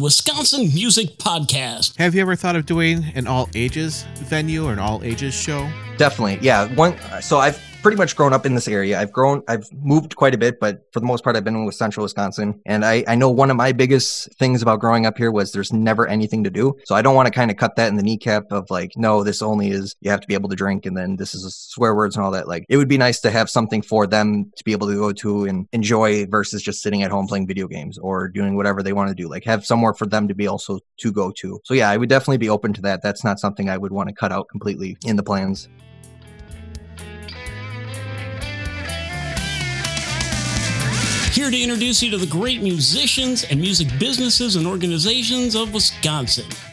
Wisconsin Music Podcast. Have you ever thought of doing an all-ages venue or an all-ages show? Definitely, yeah. So I've pretty much grown up in this area. I've moved quite a bit, but for the most part, I've been in central Wisconsin. And I know one of my biggest things about growing up here was there's never anything to do. So I don't want to kind of cut that in the kneecap of like, no, this only is, you have to be able to drink. And then this is swear words and all that. Like, it would be nice to have something for them to be able to go to and enjoy versus just sitting at home playing video games or doing whatever they want to do. Like, have somewhere for them to be also to go to. So yeah, I would definitely be open to that. That's not something I would want to cut out completely in the plans. Here to introduce you to the great musicians and music businesses and organizations of Wisconsin.